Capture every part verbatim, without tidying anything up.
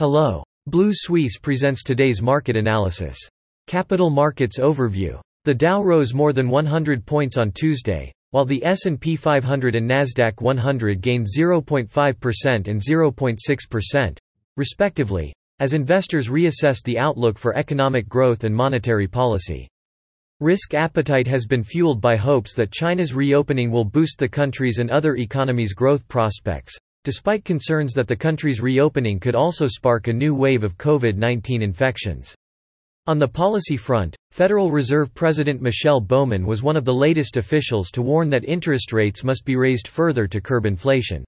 Hello. Blue Suisse presents today's market analysis. Capital Markets Overview. The Dow rose more than one hundred points on Tuesday, while the S and P five hundred and Nasdaq one hundred gained zero point five percent and zero point six percent, respectively, as investors reassessed the outlook for economic growth and monetary policy. Risk appetite has been fueled by hopes that China's reopening will boost the country's and other economies' growth prospects, despite concerns that the country's reopening could also spark a new wave of COVID nineteen infections. On the policy front, Federal Reserve President Michelle Bowman was one of the latest officials to warn that interest rates must be raised further to curb inflation.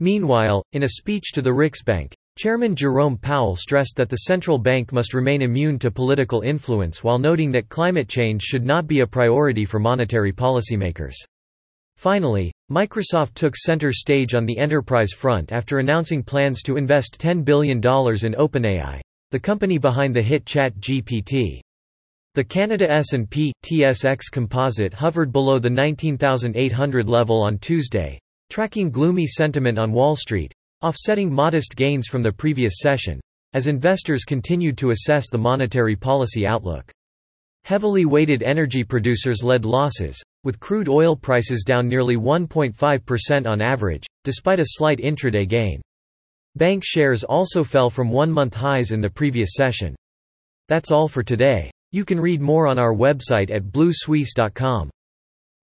Meanwhile, in a speech to the Riksbank, Chairman Jerome Powell stressed that the central bank must remain immune to political influence while noting that climate change should not be a priority for monetary policymakers. Finally, Microsoft took center stage on the enterprise front after announcing plans to invest ten billion dollars in OpenAI, the company behind the hit ChatGPT. The Canada S and P T S X composite hovered below the nineteen thousand eight hundred level on Tuesday, tracking gloomy sentiment on Wall Street, offsetting modest gains from the previous session, as investors continued to assess the monetary policy outlook. Heavily weighted energy producers led losses, with crude oil prices down nearly one point five percent on average, despite a slight intraday gain. Bank shares also fell from one-month highs in the previous session. That's all for today. You can read more on our website at blue suisse dot com.